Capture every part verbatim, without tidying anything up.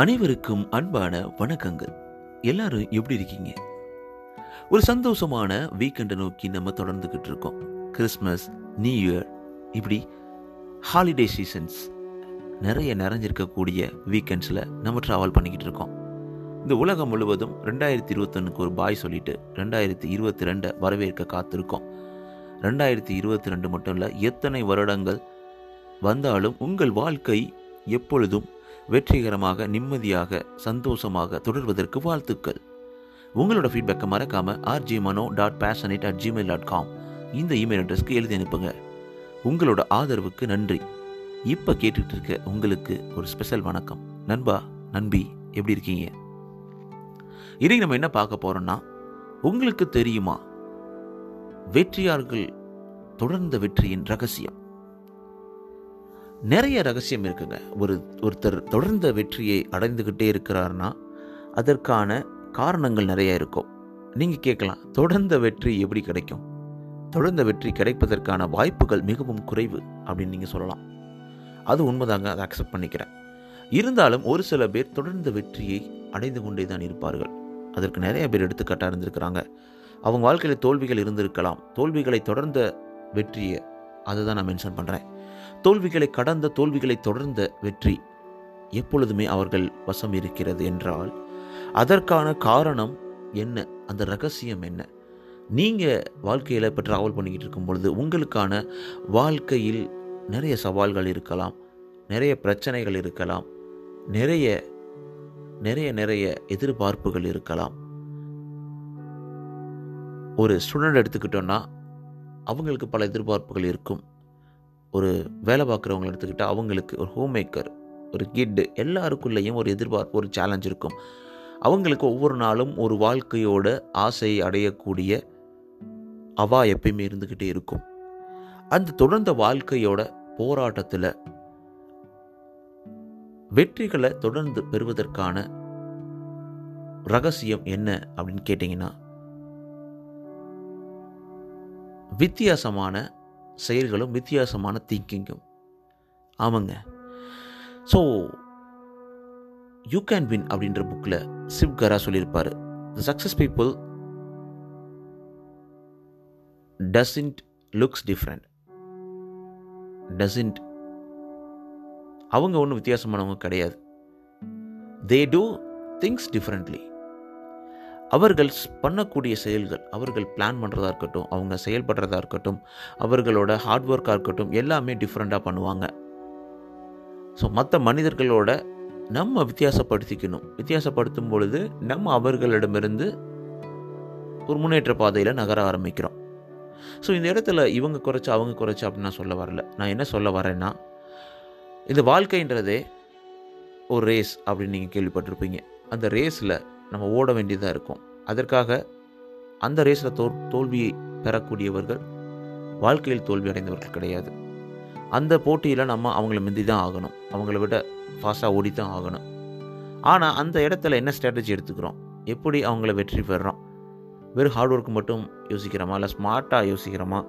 அனைவருக்கும் அன்பான வணக்கங்கள். எல்லாரும் எப்படி இருக்கீங்க? ஒரு சந்தோஷமான வீக்கெண்டை நோக்கி நம்ம தொடர்ந்துக்கிட்டு இருக்கோம். கிறிஸ்மஸ், நியூ இயர், இப்படி ஹாலிடே சீசன்ஸ் நிறைய நிறைஞ்சிருக்கக்கூடிய வீக்கெண்ட்ஸில் நம்ம ட்ராவல் பண்ணிக்கிட்டு இருக்கோம். இந்த உலகம் முழுவதும் ரெண்டாயிரத்தி இருபத்தொன்னுக்கு ஒரு பாய் சொல்லிட்டு ரெண்டாயிரத்தி இருபத்தி ரெண்டை வரவேற்க காத்திருக்கோம். ரெண்டாயிரத்தி இருபத்தி ரெண்டு மட்டும் இல்லை, எத்தனை வருடங்கள் வந்தாலும் உங்கள் வாழ்க்கை எப்பொழுதும் வெற்றிகரமாக, நிம்மதியாக, சந்தோஷமாக தொடர்வதற்கு வாழ்த்துக்கள். உங்களோட ஃபீட்பேக்கை மறக்காமல் RJ Mano dot passionate at Gmail dot com இந்த இமெயில் அட்ரஸ்க்கு எழுதி அனுப்புங்க. உங்களோட ஆதரவுக்கு நன்றி. இப்போ கேட்டுட்டு இருக்க உங்களுக்கு ஒரு ஸ்பெஷல் வணக்கம். நண்பா, நண்பி, எப்படி இருக்கீங்க? இன்னைக்கு நம்ம என்ன பார்க்க போகிறோம்னா, உங்களுக்கு தெரியுமா வெற்றியாளர்கள் தொடர்ந்த வெற்றியின் ரகசியம்? நிறைய ரகசியம் இருக்குங்க. ஒரு ஒருத்தர் தொடர்ந்த வெற்றியை அடைந்துக்கிட்டே இருக்கிறாருன்னா அதற்கான காரணங்கள் நிறையா இருக்கும். நீங்கள் கேட்கலாம், தொடர்ந்த வெற்றி எப்படி கிடைக்கும்? தொடர்ந்த வெற்றி கிடைப்பதற்கான வாய்ப்புகள் மிகவும் குறைவு அப்படின்னு நீங்கள் சொல்லலாம். அது உண்மைதாங்க, அதை அக்செப்ட் பண்ணிக்கிறேன். இருந்தாலும் ஒரு சில பேர் தொடர்ந்த வெற்றியை அடைந்து கொண்டே தான் இருப்பார்கள். அதற்கு நிறைய பேர் எடுத்துக்காட்டாக இருந்திருக்கிறாங்க. அவங்க வாழ்க்கையில் தோல்விகள் இருந்திருக்கலாம். தோல்விகளை தொடர்ந்த வெற்றியை அதை தான் நான் மென்ஷன் பண்ணுறேன். தோல்விகளை கடந்த, தோல்விகளை தொடர்ந்த வெற்றி எப்பொழுதுமே அவர்கள் வசம் இருக்கிறது என்றால் அதற்கான காரணம் என்ன? அந்த ரகசியம் என்ன? நீங்கள் வாழ்க்கையில் இப்போ ட்ராவல் பண்ணிக்கிட்டு இருக்கும் பொழுது உங்களுக்கான வாழ்க்கையில் நிறைய சவால்கள் இருக்கலாம், நிறைய பிரச்சனைகள் இருக்கலாம், நிறைய நிறைய நிறைய எதிர்பார்ப்புகள் இருக்கலாம். ஒரு ஸ்டூடெண்ட் எடுத்துக்கிட்டோன்னா அவங்களுக்கு பல எதிர்பார்ப்புகள் இருக்கும். ஒரு வேலை பார்க்குறவங்களை எடுத்துக்கிட்டால் அவங்களுக்கு, ஒரு ஹோம் மேக்கர், ஒரு கிட்டு, எல்லாருக்குள்ளேயும் ஒரு எதிர்பார்ப்பு, ஒரு சேலஞ்ச் இருக்கும். அவங்களுக்கு ஒவ்வொரு நாளும் ஒரு வாழ்க்கையோட ஆசையை அடையக்கூடிய அவா எப்பயுமே இருந்துக்கிட்டே இருக்கும். அந்த தொடர்ந்த வாழ்க்கையோட போராட்டத்தில் வெற்றிகளை தொடர்ந்து பெறுவதற்கான ரகசியம் என்ன அப்படின்னு கேட்டிங்கன்னா, வித்தியாசமான செயல்களும் வித்தியாசமான திங்கிங்கும். ஆமாங்க. ஸோ யூ கேன் வின் அப்படின்ற புக்கில் சிவ் கரா சொல்லியிருப்பார், the success people doesn't looks different, doesn't அவங்க ஒன்றும் வித்தியாசமானவங்க கிடையாது, தே டூ திங்ஸ் டிஃப்ரெண்ட்லி. அவர்கள் பண்ணக்கூடிய செயல்கள், அவர்கள் பிளான் பண்ணுறதா இருக்கட்டும், அவங்க செயல்படுறதா இருக்கட்டும், அவர்களோட ஹார்ட் ஒர்க்காக இருக்கட்டும், எல்லாமே டிஃப்ரெண்ட்டாக பண்ணுவாங்க. ஸோ மற்ற மனிதர்களோட நம்ம வித்தியாசப்படுத்திக்கணும். வித்தியாசப்படுத்தும் பொழுது நம்ம அவர்களிடமிருந்து ஒரு முன்னேற்ற பாதையில் நகர ஆரம்பிக்கிறோம். ஸோ இந்த இடத்துல இவங்க குறைச்சா அவங்க குறைச்சா அப்படின்னு நான் சொல்ல வரல. நான் என்ன சொல்ல வரேன்னா, இந்த வாழ்க்கைன்றதே ஒரு ரேஸ் அப்படின்னு நீங்கள் கேள்விப்பட்டிருப்பீங்க. அந்த ரேஸில் நம்ம ஓட வேண்டியதாக இருக்கும். அதற்காக அந்த ரேஸில் தோ தோல்வியை பெறக்கூடியவர்கள் வாழ்க்கையில் தோல்வி அடைந்தவர்கள் கிடையாது. அந்த போட்டியில் நம்ம அவங்கள மிந்தி தான் ஆகணும், அவங்கள விட ஃபாஸ்ட்டாக ஓடி தான் ஆகணும். ஆனால் அந்த இடத்துல என்ன ஸ்ட்ராட்டஜி எடுத்துக்கிறோம், எப்படி அவங்கள வெற்றி பெறுறோம்? வெறும் ஹார்ட் ஒர்க்கு மட்டும் யோசிக்கிறோமா, இல்லை ஸ்மார்ட்டாக யோசிக்கிறோமா,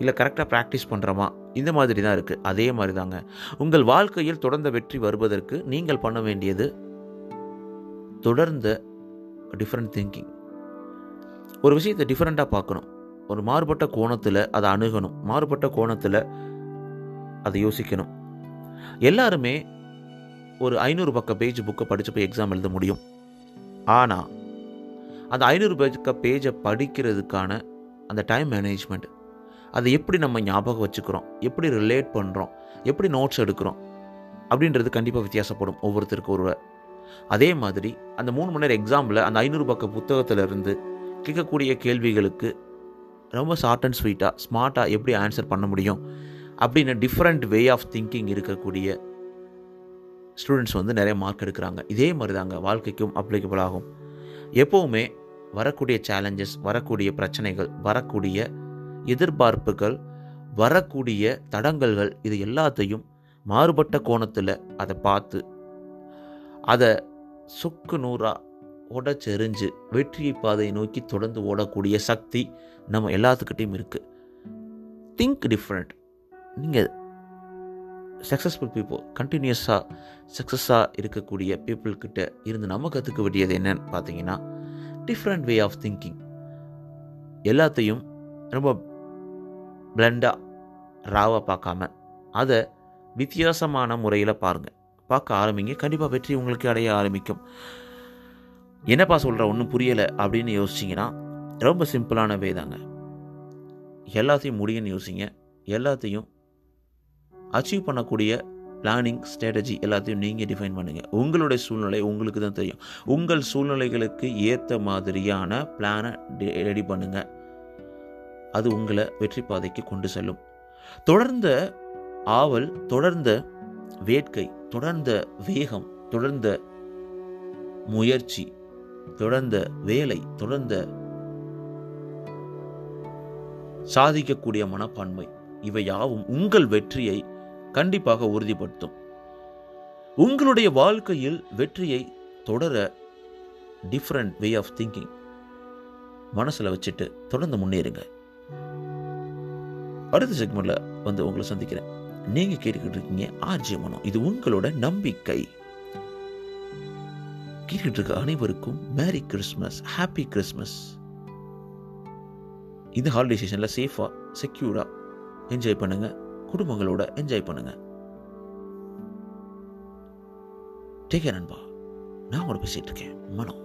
இல்லை கரெக்டாக ப்ராக்டிஸ் பண்ணுறோமா? இந்த மாதிரி தான் இருக்குது. அதே மாதிரி தாங்க உங்கள் வாழ்க்கையில் தொடர்ந்த வெற்றி வருவதற்கு நீங்கள் பண்ண வேண்டியது தொடர்ந்த டிஃப்ரெண்ட் திங்கிங். ஒரு விஷயத்தை டிஃப்ரெண்ட்டாக பார்க்கணும், ஒரு மாறுபட்ட கோணத்தில் அதை அணுகணும், மாறுபட்ட கோணத்தில் அதை யோசிக்கணும். எல்லாருமே ஒரு ஐநூறு பக்க பேஜ் புக்கை படித்து போய் எக்ஸாம் எழுத முடியும். ஆனால் அந்த ஐநூறு பக்க பேஜை படிக்கிறதுக்கான அந்த டைம் மேனேஜ்மெண்ட், அதை எப்படி நம்ம ஞாபகம் வச்சுக்கிறோம், எப்படி ரிலேட் பண்ணுறோம், எப்படி நோட்ஸ் எடுக்கிறோம் அப்படின்றது கண்டிப்பாக வித்தியாசப்படும் ஒவ்வொருத்தருக்கு ஒருவர். அதே மாதிரி அந்த மூணு மணி நேரம் எக்ஸாமில் அந்த ஐநூறு பக்க புத்தகத்திலிருந்து கேட்கக்கூடிய கேள்விகளுக்கு ரொம்ப ஷார்ட் அண்ட் ஸ்வீட்டாக, ஸ்மார்ட்டாக எப்படி ஆன்சர் பண்ண முடியும் அப்படின்னு டிஃப்ரெண்ட் வே ஆஃப் திங்கிங் இருக்கக்கூடிய ஸ்டூடெண்ட்ஸ் வந்து நிறைய மார்க் எடுக்கிறாங்க. இதே மாதிரி தாங்க வாழ்க்கைக்கும் அப்ளிகபிள் ஆகும். எப்போவுமே வரக்கூடிய சேலஞ்சஸ், வரக்கூடிய பிரச்சனைகள், வரக்கூடிய எதிர்பார்ப்புகள், வரக்கூடிய தடங்கல்கள், இது எல்லாத்தையும் மாறுபட்ட கோணத்தில் அதை பார்த்து, அதை சுக்கு நூறாக உடச்செறிஞ்சு வெற்றியை பாதையை நோக்கி தொடர்ந்து ஓடக்கூடிய சக்தி நம்ம எல்லாத்துக்கிட்டையும் இருக்குது. Think different. நீங்கள் சக்ஸஸ்ஃபுல் பீப்புள், கண்டினியூஸாக சக்ஸஸாக இருக்கக்கூடிய பீப்புள்கிட்ட இருந்து நம்ம கற்றுக்க வேண்டியது என்னன்னு பார்த்தீங்கன்னா, டிஃப்ரெண்ட் வே ஆஃப் திங்கிங். எல்லாத்தையும் ரொம்ப பிளண்டாக ராவாக பார்க்காம அதை வித்தியாசமான முறையில் பாருங்கள், பார்க்க ஆரம்பிங்க. கண்டிப்பாக வெற்றி உங்களுக்கு அடைய ஆரம்பிக்கும். என்னப்பா சொல்கிற ஒன்றும் புரியலை அப்படின்னு யோசிச்சிங்கன்னா, ரொம்ப சிம்பிளான வே தாங்க. எல்லாத்தையும் முடியும்னு யோசிங்க. எல்லாத்தையும் அச்சீவ் பண்ணக்கூடிய பிளானிங், ஸ்ட்ராட்டஜி எல்லாத்தையும் நீங்கள் டிஃபைன் பண்ணுங்கள். உங்களுடைய சூழ்நிலை உங்களுக்கு தான் தெரியும். உங்கள் சூழ்நிலைகளுக்கு ஏற்ற மாதிரியான பிளானை ரெடி பண்ணுங்கள். அது உங்களை வெற்றி பாதைக்கு கொண்டு செல்லும். தொடர்ந்த ஆவல், தொடர்ந்த வேட்கை, தொடர்ந்த வேகம், தொடர்ந்த முயற்சி, தொடர்ந்த வேலை, தொடர்ந்த சாதிக்கக்கூடிய மனப்பான்மை, இவை யாவும் உங்கள் வெற்றியை கண்டிப்பாக உறுதிப்படுத்தும். உங்களுடைய வாழ்க்கையில் வெற்றியை தொடர டிஃப்ரெண்ட் வே ஆஃப் திங்கிங் மனசில் வச்சுட்டு தொடர்ந்து முன்னேறுங்க. அடுத்த செக்மெண்ட்டில் வந்து உங்களை சந்திக்கிறேன். நீங்கள் கேட்டுக்கிட்டு இருக்கீங்க ஆர்ஜே மனோ, இது உங்களோட நம்பிக்கை. கேட்டுக்கிட்டு இருக்க அனைவருக்கும் மேரி கிறிஸ்மஸ், ஹாப்பி கிறிஸ்மஸ். இந்த ஹாலிடே சீசனில் சேஃபாக செக்யூராக என்ஜாய் பண்ணுங்கள். குடும்பங்களோட என்ஜாய் பண்ணுங்கள். டேக் கேர் நண்பா. நான் உங்களை பேசிகிட்டு இருக்கேன் மனோ.